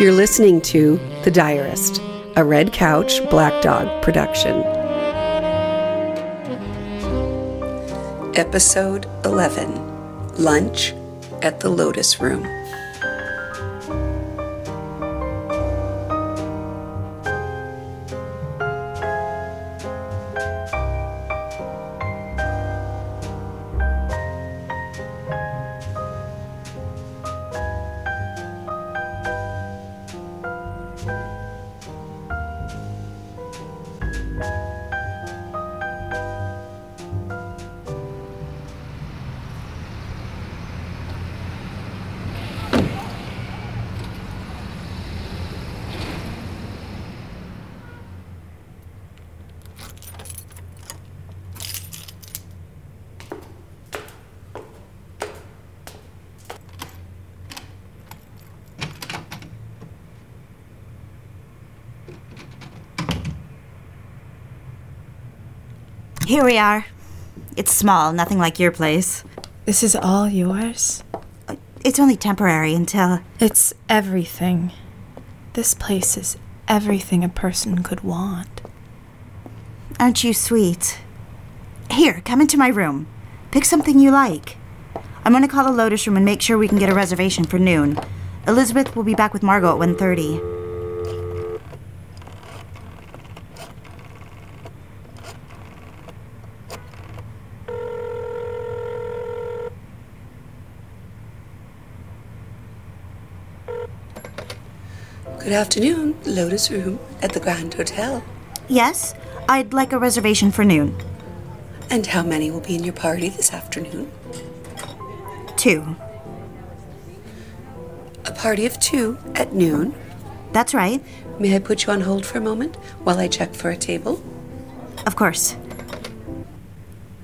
You're listening to The Diarist, a Red Couch, Black Dog production. Episode 11, Lunch at the Lotus Room. Here we are. It's small, nothing like your place. This is all yours? It's only temporary until... It's everything. This place is everything a person could want. Aren't you sweet? Here, come into my room. Pick something you like. I'm going to call the Lotus Room and make sure we can get a reservation for noon. Elizabeth will be back with Margot at 1:30. Good afternoon, Lotus Room at the Grand Hotel. Yes, I'd like a reservation for noon. And how many will be in your party this afternoon? 2. A party of 2 at noon? That's right. May I put you on hold for a moment while I check for a table? Of course.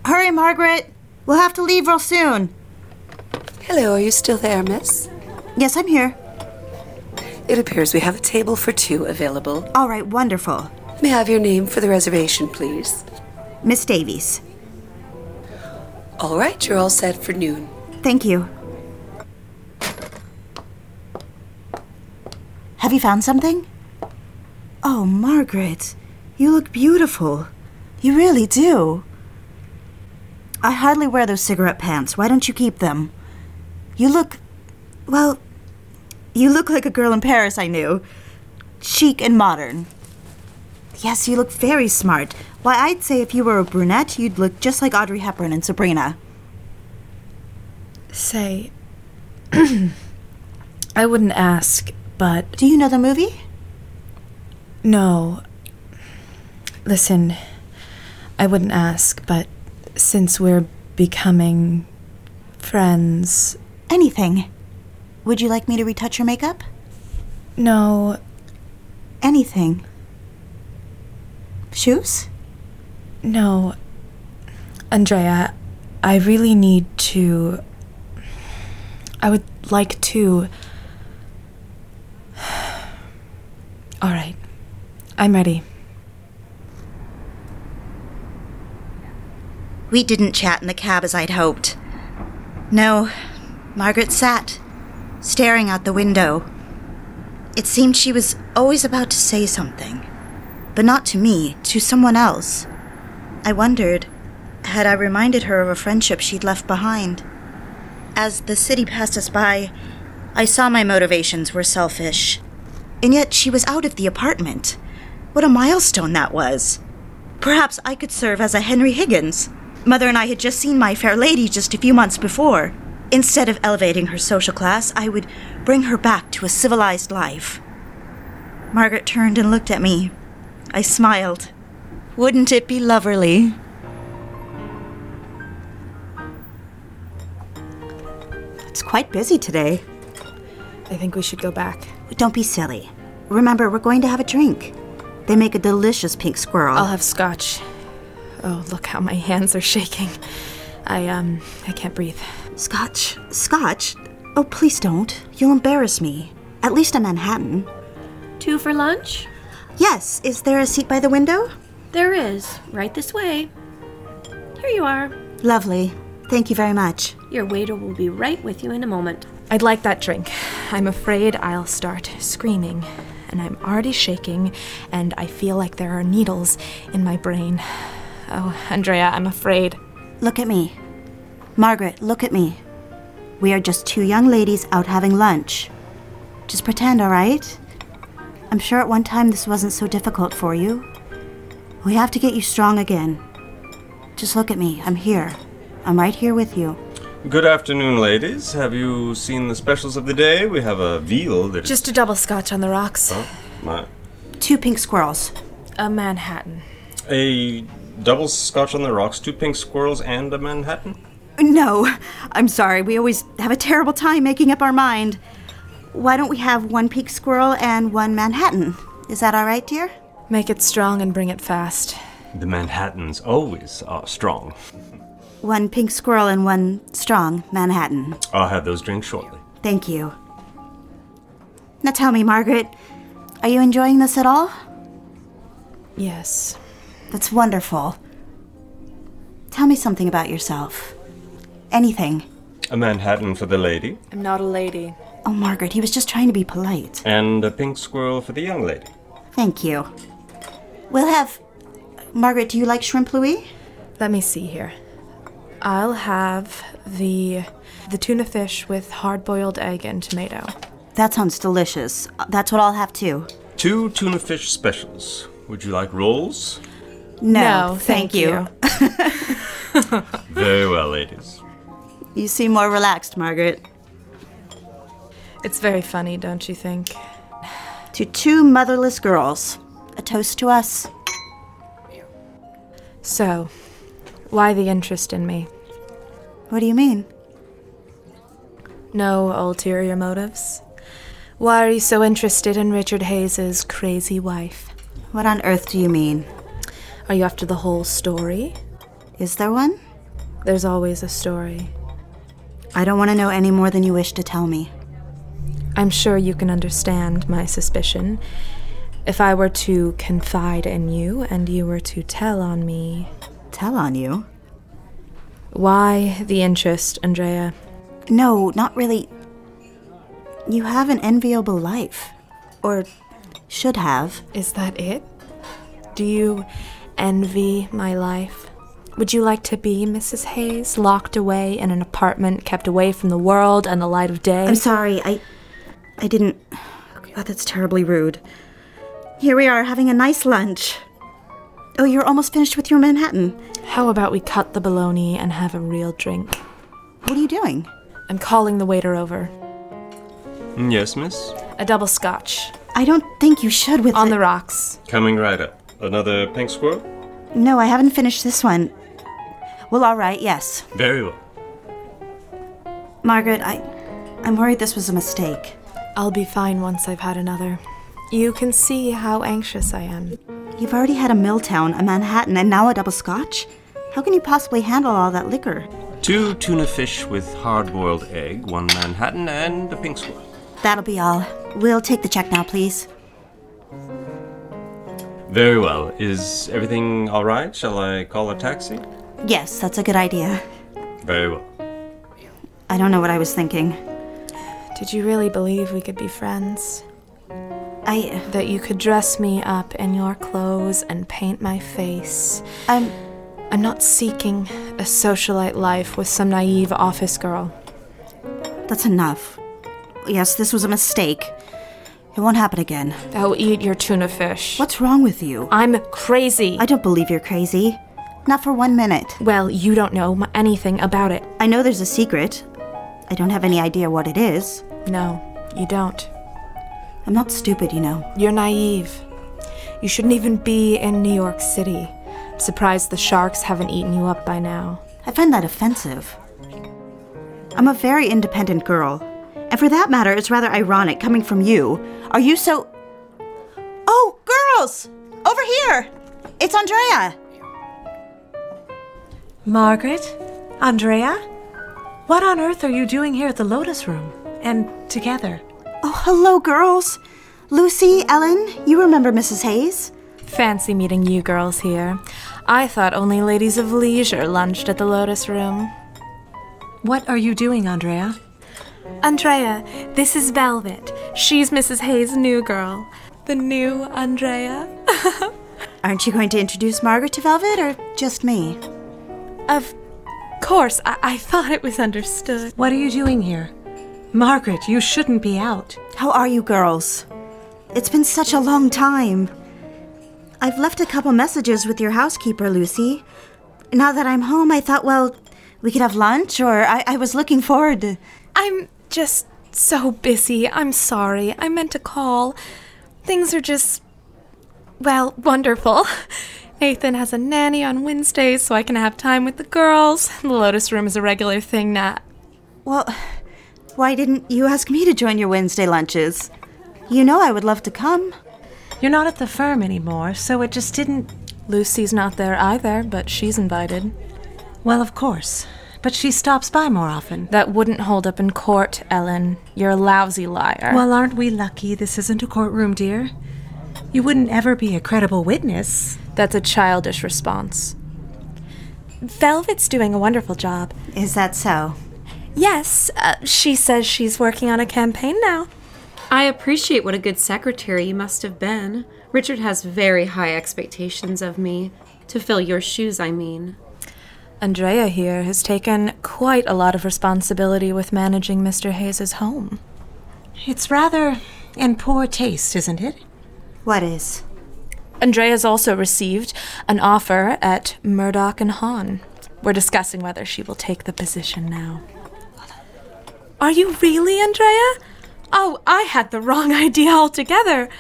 Hurry, Margaret. We'll have to leave real soon. Hello, are you still there, miss? Yes, I'm here. It appears we have a table for 2 available. All right, wonderful. May I have your name for the reservation, please? Miss Davies. All right, you're all set for noon. Thank you. Have you found something? Oh, Margaret, you look beautiful. You really do. I hardly wear those cigarette pants. Why don't you keep them? You look... well... you look like a girl in Paris I knew. Chic and modern. Yes, you look very smart. Why, I'd say if you were a brunette, you'd look just like Audrey Hepburn and Sabrina. Say, I wouldn't ask, but... Do you know the movie? No. Listen, I wouldn't ask, but since we're becoming friends... Anything. Would you like me to retouch your makeup? No. Anything. Shoes? No. Andrea, I really need to... I would like to... All right. I'm ready. We didn't chat in the cab as I'd hoped. No. Margaret sat... staring out the window. It seemed she was always about to say something, but not to me, to someone else. I wondered, had I reminded her of a friendship she'd left behind? As the city passed us by, I saw my motivations were selfish. And yet she was out of the apartment. What a milestone that was. Perhaps I could serve as a Henry Higgins. Mother and I had just seen My Fair Lady just a few months before. Instead of elevating her social class, I would bring her back to a civilized life. Margaret turned and looked at me. I smiled. Wouldn't it be loverly? It's quite busy today. I think we should go back. Don't be silly. Remember, we're going to have a drink. They make a delicious pink squirrel. I'll have scotch. Oh, look how my hands are shaking. I can't breathe. Scotch? Scotch? Oh, please don't. You'll embarrass me. At least in Manhattan. 2 for lunch? Yes. Is there a seat by the window? There is. Right this way. Here you are. Lovely. Thank you very much. Your waiter will be right with you in a moment. I'd like that drink. I'm afraid I'll start screaming, and I'm already shaking, and I feel like there are needles in my brain. Oh, Andrea, I'm afraid. Look at me. Margaret, look at me. We are just two young ladies out having lunch. Just pretend, all right? I'm sure at one time this wasn't so difficult for you. We have to get you strong again. Just look at me. I'm here. I'm right here with you. Good afternoon, ladies. Have you seen the specials of the day? We have a veal that just a double scotch on the rocks. Oh, my. 2 pink squirrels. A Manhattan. A double scotch on the rocks, 2 pink squirrels, and a Manhattan? No. I'm sorry. We always have a terrible time making up our mind. Why don't we have 1 pink squirrel and 1 Manhattan? Is that all right, dear? Make it strong and bring it fast. The Manhattans always are strong. 1 pink squirrel and 1 strong Manhattan. I'll have those drinks shortly. Thank you. Now tell me, Margaret, are you enjoying this at all? Yes. That's wonderful. Tell me something about yourself. Anything. A Manhattan for the lady. I'm not a lady. Oh, Margaret, he was just trying to be polite. And a pink squirrel for the young lady. Thank you. We'll have... Margaret, do you like shrimp Louis? Let me see here. I'll have the tuna fish with hard-boiled egg and tomato. That sounds delicious. That's what I'll have, too. 2 tuna fish specials. Would you like rolls? No, thank you. Very well, ladies. You seem more relaxed, Margaret. It's very funny, don't you think? To 2 motherless girls. A toast to us. So... why the interest in me? What do you mean? No ulterior motives. Why are you so interested in Richard Hayes's crazy wife? What on earth do you mean? Are you after the whole story? Is there one? There's always a story. I don't want to know any more than you wish to tell me. I'm sure you can understand my suspicion. If I were to confide in you and you were to tell on me... Tell on you? Why the interest, Andrea? No, not really. You have an enviable life. Or should have. Is that it? Do you envy my life? Would you like to be Mrs. Hayes, locked away in an apartment, kept away from the world and the light of day? I'm sorry, I didn't... God, that's terribly rude. Here we are, having a nice lunch. Oh, you're almost finished with your Manhattan. How about we cut the bologna and have a real drink? What are you doing? I'm calling the waiter over. Yes, miss? A double scotch. I don't think you should with On the rocks. Coming right up. Another pink squirrel? No, I haven't finished this one. Well, all right, yes. Very well. Margaret, I'm worried this was a mistake. I'll be fine once I've had another. You can see how anxious I am. You've already had a Milltown, a Manhattan, and now a double scotch? How can you possibly handle all that liquor? 2 tuna fish with hard-boiled egg, 1 Manhattan, and a pink squirrel. That'll be all. We'll take the check now, please. Very well. Is everything all right? Shall I call a taxi? Yes, that's a good idea. Very well. I don't know what I was thinking. Did you really believe we could be friends? That you could dress me up in your clothes and paint my face. I'm not seeking a socialite life with some naive office girl. That's enough. Yes, this was a mistake. It won't happen again. Oh, eat your tuna fish. What's wrong with you? I'm crazy. I don't believe you're crazy. Not for 1 minute. Well, you don't know anything about it. I know there's a secret. I don't have any idea what it is. No, you don't. I'm not stupid, you know. You're naive. You shouldn't even be in New York City. I'm surprised the sharks haven't eaten you up by now. I find that offensive. I'm a very independent girl. And for that matter, it's rather ironic coming from you. Are you so... Oh, girls! Over here! It's Andrea! Margaret? Andrea? What on earth are you doing here at the Lotus Room? And together? Oh, hello, girls. Lucy, Ellen, you remember Mrs. Hayes? Fancy meeting you girls here. I thought only ladies of leisure lunched at the Lotus Room. What are you doing, Andrea? Andrea, this is Velvet. She's Mrs. Hayes' new girl. The new Andrea. Aren't you going to introduce Margaret to Velvet, or just me? Of course. I thought it was understood. What are you doing here? Margaret, you shouldn't be out. How are you girls? It's been such a long time. I've left a couple messages with your housekeeper, Lucy. Now that I'm home, I thought, well, we could have lunch, or I was looking forward to... I'm just so busy. I'm sorry. I meant to call. Things are just, well, wonderful. Nathan has a nanny on Wednesdays so I can have time with the girls. The Lotus Room is a regular thing now. Well, why didn't you ask me to join your Wednesday lunches? You know I would love to come. You're not at the firm anymore, so it just didn't... Lucy's not there either, but she's invited. Well, of course. But she stops by more often. That wouldn't hold up in court, Ellen. You're a lousy liar. Well, aren't we lucky this isn't a courtroom, dear? You wouldn't ever be a credible witness. That's a childish response. Velvet's doing a wonderful job. Is that so? Yes. She says she's working on a campaign now. I appreciate what a good secretary you must have been. Richard has very high expectations of me. To fill your shoes, I mean. Andrea here has taken quite a lot of responsibility with managing Mr. Hayes's home. It's rather in poor taste, isn't it? What is? Andrea's also received an offer at Murdoch and Hahn. We're discussing whether she will take the position now. Are you really, Andrea? Oh, I had the wrong idea altogether.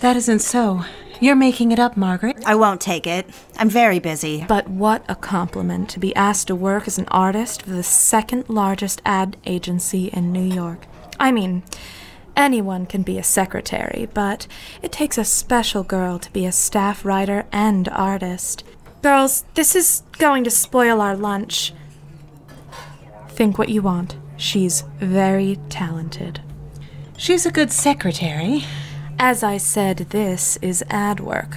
That isn't so. You're making it up, Margaret. I won't take it. I'm very busy. But what a compliment to be asked to work as an artist for the second largest ad agency in New York. I mean, anyone can be a secretary, but it takes a special girl to be a staff writer and artist. Girls, this is going to spoil our lunch. Think what you want. She's very talented. She's a good secretary. As I said, this is ad work.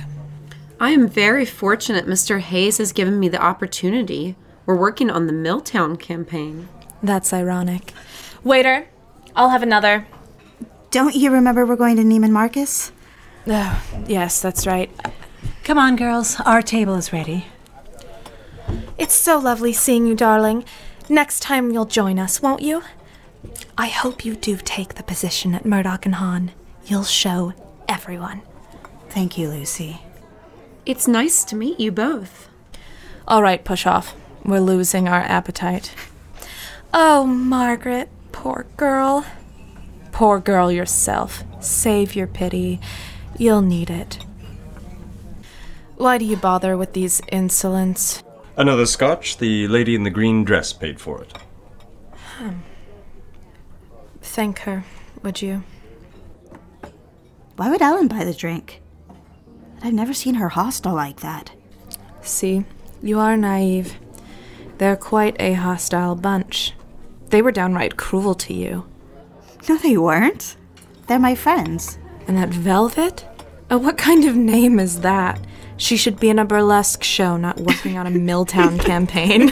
I am very fortunate Mr. Hayes has given me the opportunity. We're working on the Milltown campaign. That's ironic. Waiter, I'll have another. Don't you remember we're going to Neiman Marcus? Oh, yes, that's right. Come on, girls. Our table is ready. It's so lovely seeing you, darling. Next time you'll join us, won't you? I hope you do take the position at Murdoch and Hahn. You'll show everyone. Thank you, Lucy. It's nice to meet you both. All right, push off. We're losing our appetite. Oh, Margaret, poor girl. Poor girl yourself. Save your pity. You'll need it. Why do you bother with these insolents? Another scotch. The lady in the green dress paid for it. Thank her, would you? Why would Ellen buy the drink? I've never seen her hostile like that. See, you are naive. They're quite a hostile bunch. They were downright cruel to you. No, they weren't. They're my friends. And that Velvet? Oh, what kind of name is that? She should be in a burlesque show, not working on a Milltown campaign.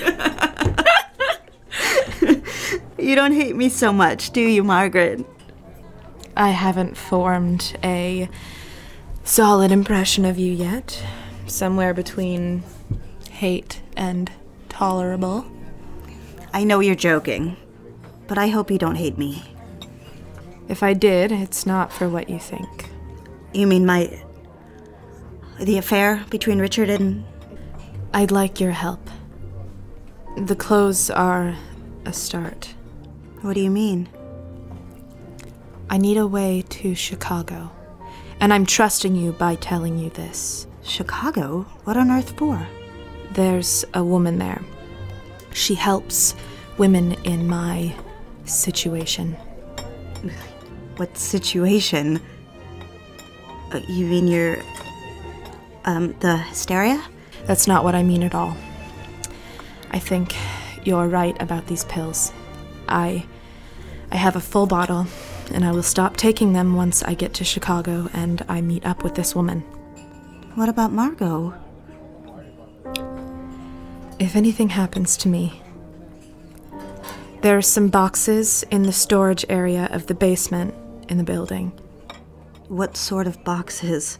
You don't hate me so much, do you, Margaret? I haven't formed a solid impression of you yet. Somewhere between hate and tolerable. I know you're joking, but I hope you don't hate me. If I did, it's not for what you think. You mean the affair between Richard and... I'd like your help. The clothes are a start. What do you mean? I need a way to Chicago, and I'm trusting you by telling you this. Chicago? What on earth for? There's a woman there. She helps women in my situation. What situation? You mean your... the hysteria? That's not what I mean at all. I think you're right about these pills. I have a full bottle... and I will stop taking them once I get to Chicago and I meet up with this woman. What about Margot? If anything happens to me, There are some boxes in the storage area of the basement in the building. What sort of boxes?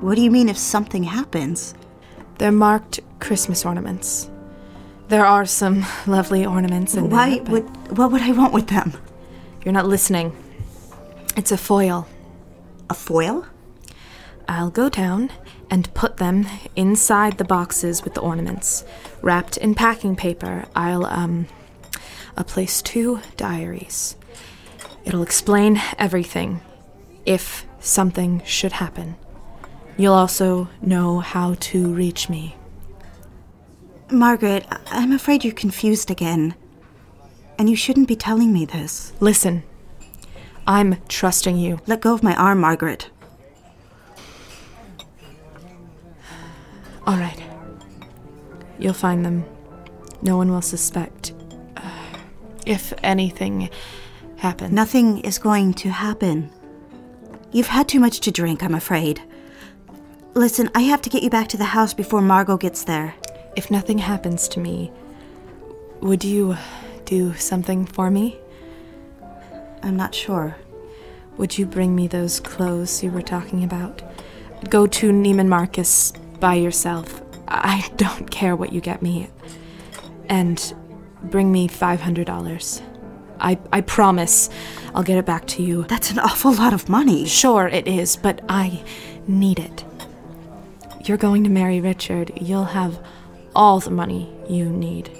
What do you mean if something happens? They're marked Christmas ornaments. There are some lovely ornaments in there. Why? What would I want with them? You're not listening. It's a foil. A foil? I'll go down and put them inside the boxes with the ornaments. Wrapped in packing paper, I'll place 2 diaries. It'll explain everything, if something should happen. You'll also know how to reach me. Margaret, I'm afraid you're confused again. And you shouldn't be telling me this. Listen, I'm trusting you. Let go of my arm, Margaret. All right. You'll find them. No one will suspect. If anything happens. Nothing is going to happen. You've had too much to drink, I'm afraid. Listen, I have to get you back to the house before Margot gets there. If nothing happens to me, would you do something for me? I'm not sure. Would you bring me those clothes you were talking about? Go to Neiman Marcus by yourself. I don't care what you get me. And bring me $500. I promise I'll get it back to you. That's an awful lot of money. Sure it is, but I need it. You're going to marry Richard. You'll have all the money you need.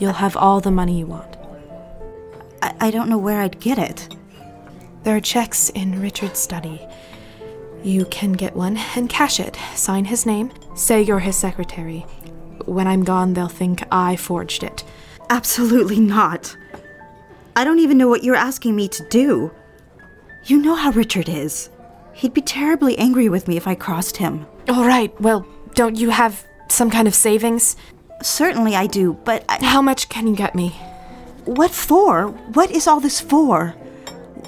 You'll have all the money you want. I don't know where I'd get it. There are checks in Richard's study. You can get one and cash it. Sign his name. Say you're his secretary. When I'm gone, they'll think I forged it. Absolutely not. I don't even know what you're asking me to do. You know how Richard is. He'd be terribly angry with me if I crossed him. All right, well, don't you have some kind of savings? Certainly I do, but How much can you get me? What for? What is all this for?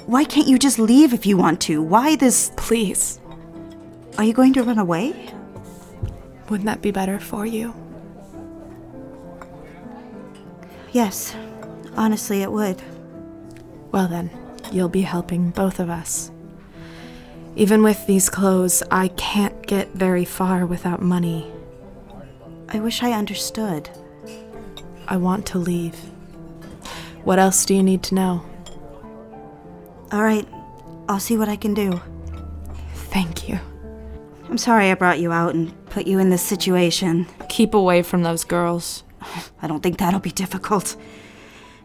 Why can't you just leave if you want to? Why this... Please. Are you going to run away? Wouldn't that be better for you? Yes. Honestly, it would. Well then, you'll be helping both of us. Even with these clothes, I can't get very far without money. I wish I understood. I want to leave. What else do you need to know? All right, I'll see what I can do. Thank you. I'm sorry I brought you out and put you in this situation. Keep away from those girls. I don't think that'll be difficult.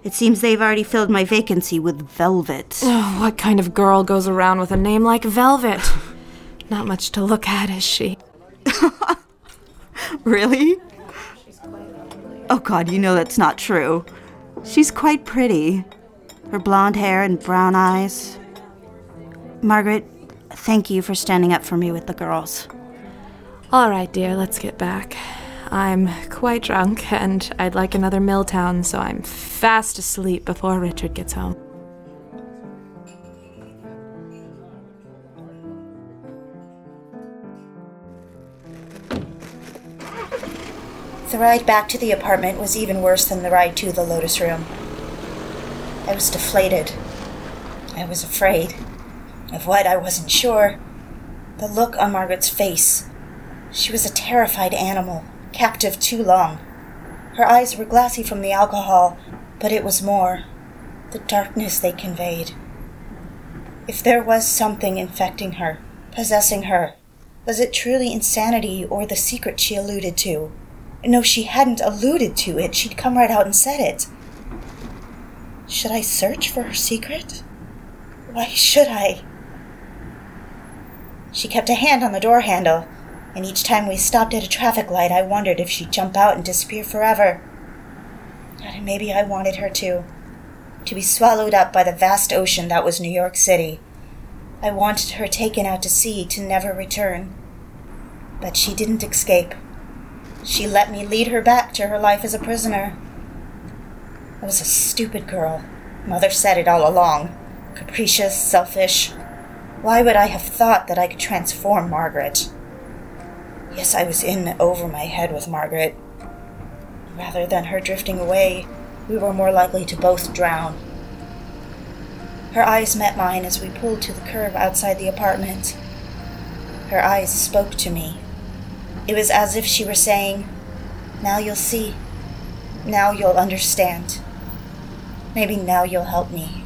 It seems they've already filled my vacancy with Velvet. Oh, what kind of girl goes around with a name like Velvet? Not much to look at, is she? Really? Oh God, you know that's not true. She's quite pretty. Her blonde hair and brown eyes. Margaret, thank you for standing up for me with the girls. All right, dear, let's get back. I'm quite drunk, and I'd like another Milltown, so I'm fast asleep before Richard gets home. The ride back to the apartment was even worse than the ride to the Lotus Room. I was deflated. I was afraid. Of what, I wasn't sure. The look on Margaret's face. She was a terrified animal, captive too long. Her eyes were glassy from the alcohol, but it was more. The darkness they conveyed. If there was something infecting her, possessing her, was it truly insanity or the secret she alluded to? No, she hadn't alluded to it. She'd come right out and said it. Should I search for her secret? Why should I? She kept a hand on the door handle, and each time we stopped at a traffic light, I wondered if she'd jump out and disappear forever. And maybe I wanted her to be swallowed up by the vast ocean that was New York City. I wanted her taken out to sea to never return. But she didn't escape. She let me lead her back to her life as a prisoner. I was a stupid girl. Mother said it all along. Capricious, selfish. Why would I have thought that I could transform Margaret? Yes, I was in over my head with Margaret. Rather than her drifting away, we were more likely to both drown. Her eyes met mine as we pulled to the curb outside the apartment. Her eyes spoke to me. It was as if she were saying, "Now you'll see. Now you'll understand. Maybe now you'll help me."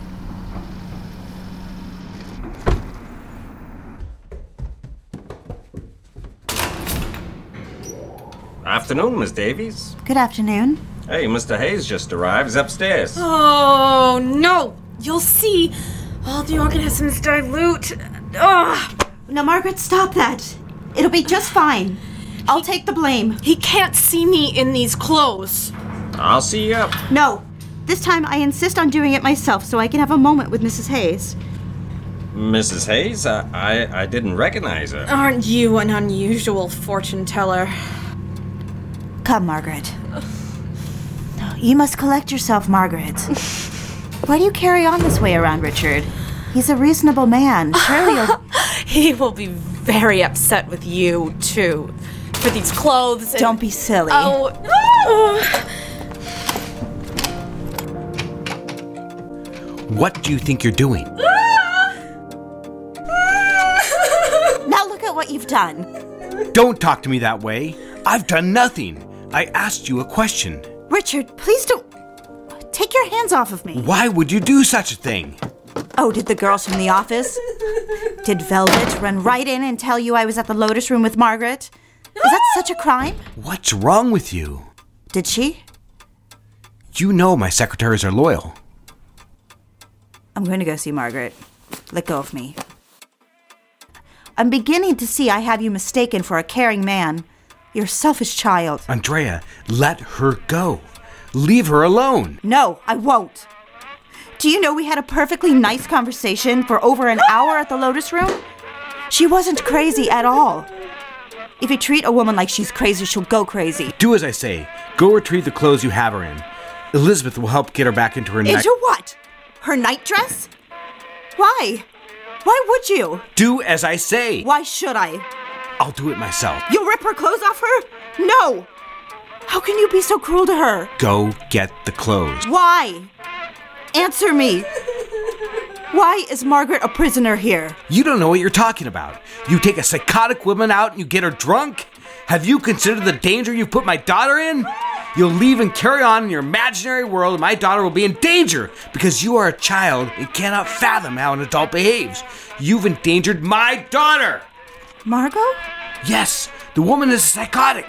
Afternoon, Miss Davies. Good afternoon. Hey, Mr. Hayes just arrived. He's upstairs. Oh, no! You'll see. All the organisms dilute. Ugh. Now, Margaret, stop that. It'll be just fine. I'll take the blame. He can't see me in these clothes. I'll see you up. No. This time I insist on doing it myself so I can have a moment with Mrs. Hayes. Mrs. Hayes? I didn't recognize her. Aren't you an unusual fortune teller? Come, Margaret. You must collect yourself, Margaret. Why do you carry on this way around Richard? He's a reasonable man. He will be very upset with you, too. For these clothes and... Don't be silly. Oh. What do you think you're doing? Now look at what you've done. Don't talk to me that way. I've done nothing. I asked you a question. Richard, please don't... Take your hands off of me. Why would you do such a thing? Oh, did the girls from the office? Did Velvet run right in and tell you I was at the Lotus Room with Margaret? Is that such a crime? What's wrong with you? Did she? You know my secretaries are loyal. I'm going to go see Margaret. Let go of me. I'm beginning to see I have you mistaken for a caring man. You're a selfish child. Andrea, let her go. Leave her alone. No, I won't. Do you know we had a perfectly nice conversation for over an hour at the Lotus Room? She wasn't crazy at all. If you treat a woman like she's crazy, she'll go crazy. Do as I say. Go retrieve the clothes you have her in. Elizabeth will help get her back into her night... Into what? Her nightdress? Why? Why would you? Do as I say. Why should I? I'll do it myself. You'll rip her clothes off her? No! How can you be so cruel to her? Go get the clothes. Why? Answer me. Why is Margaret a prisoner here? You don't know what you're talking about. You take a psychotic woman out and you get her drunk? Have you considered the danger you put my daughter in? You'll leave and carry on in your imaginary world, and my daughter will be in danger because you are a child and cannot fathom how an adult behaves. You've endangered my daughter! Margot? Yes, the woman is psychotic.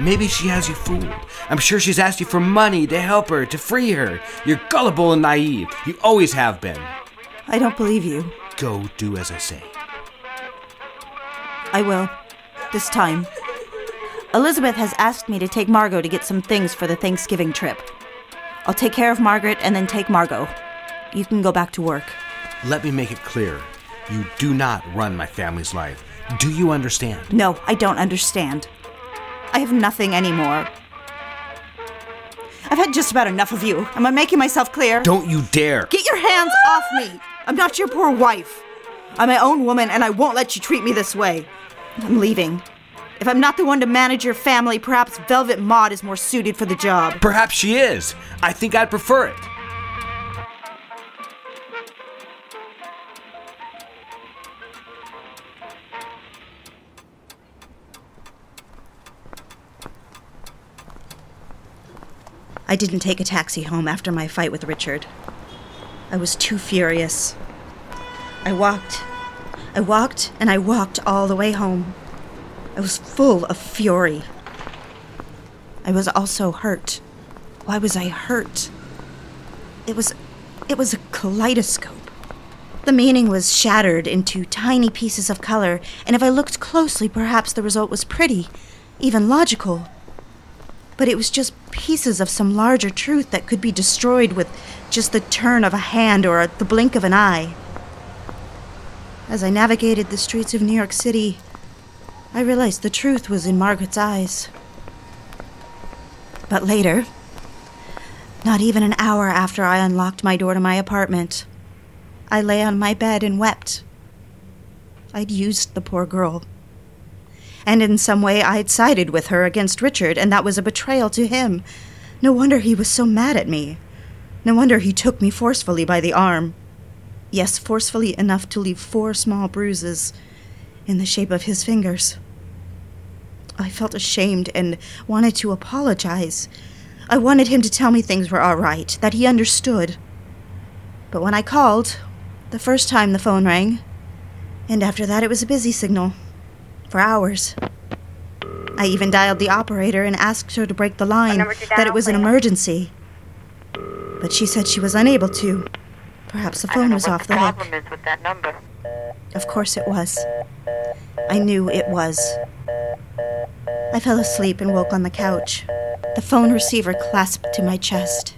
Maybe she has you fooled. I'm sure she's asked you for money to help her, to free her. You're gullible and naive. You always have been. I don't believe you. Go do as I say. I will. This time. Elizabeth has asked me to take Margot to get some things for the Thanksgiving trip. I'll take care of Margaret and then take Margot. You can go back to work. Let me make it clear. You do not run my family's life. Do you understand? No, I don't understand. I have nothing anymore. I've had just about enough of you. Am I making myself clear? Don't you dare. Get your hands off me. I'm not your poor wife. I'm my own woman, and I won't let you treat me this way. I'm leaving. If I'm not the one to manage your family, perhaps Velvet Maud is more suited for the job. Perhaps she is. I think I'd prefer it. I didn't take a taxi home after my fight with Richard. I was too furious. I walked all the way home. I was full of fury. I was also hurt. Why was I hurt? It was a kaleidoscope. The meaning was shattered into tiny pieces of color, and if I looked closely, perhaps the result was pretty, even logical. But it was just pieces of some larger truth that could be destroyed with just the turn of a hand or the blink of an eye. As I navigated the streets of New York City, I realized the truth was in Margaret's eyes. But later, not even an hour after I unlocked my door to my apartment, I lay on my bed and wept. I'd used the poor girl. And in some way, I had sided with her against Richard, and that was a betrayal to him. No wonder he was so mad at me. No wonder he took me forcefully by the arm. Yes, forcefully enough to leave 4 small bruises in the shape of his fingers. I felt ashamed and wanted to apologize. I wanted him to tell me things were all right, that he understood. But when I called, the first time the phone rang, and after that it was a busy signal, for hours. I even dialed the operator and asked her to break the line, that it was an emergency. But she said she was unable to. Perhaps the phone was off the hook. I don't know what the problem is with that number. Of course it was. I knew it was. I fell asleep and woke on the couch. The phone receiver clasped to my chest.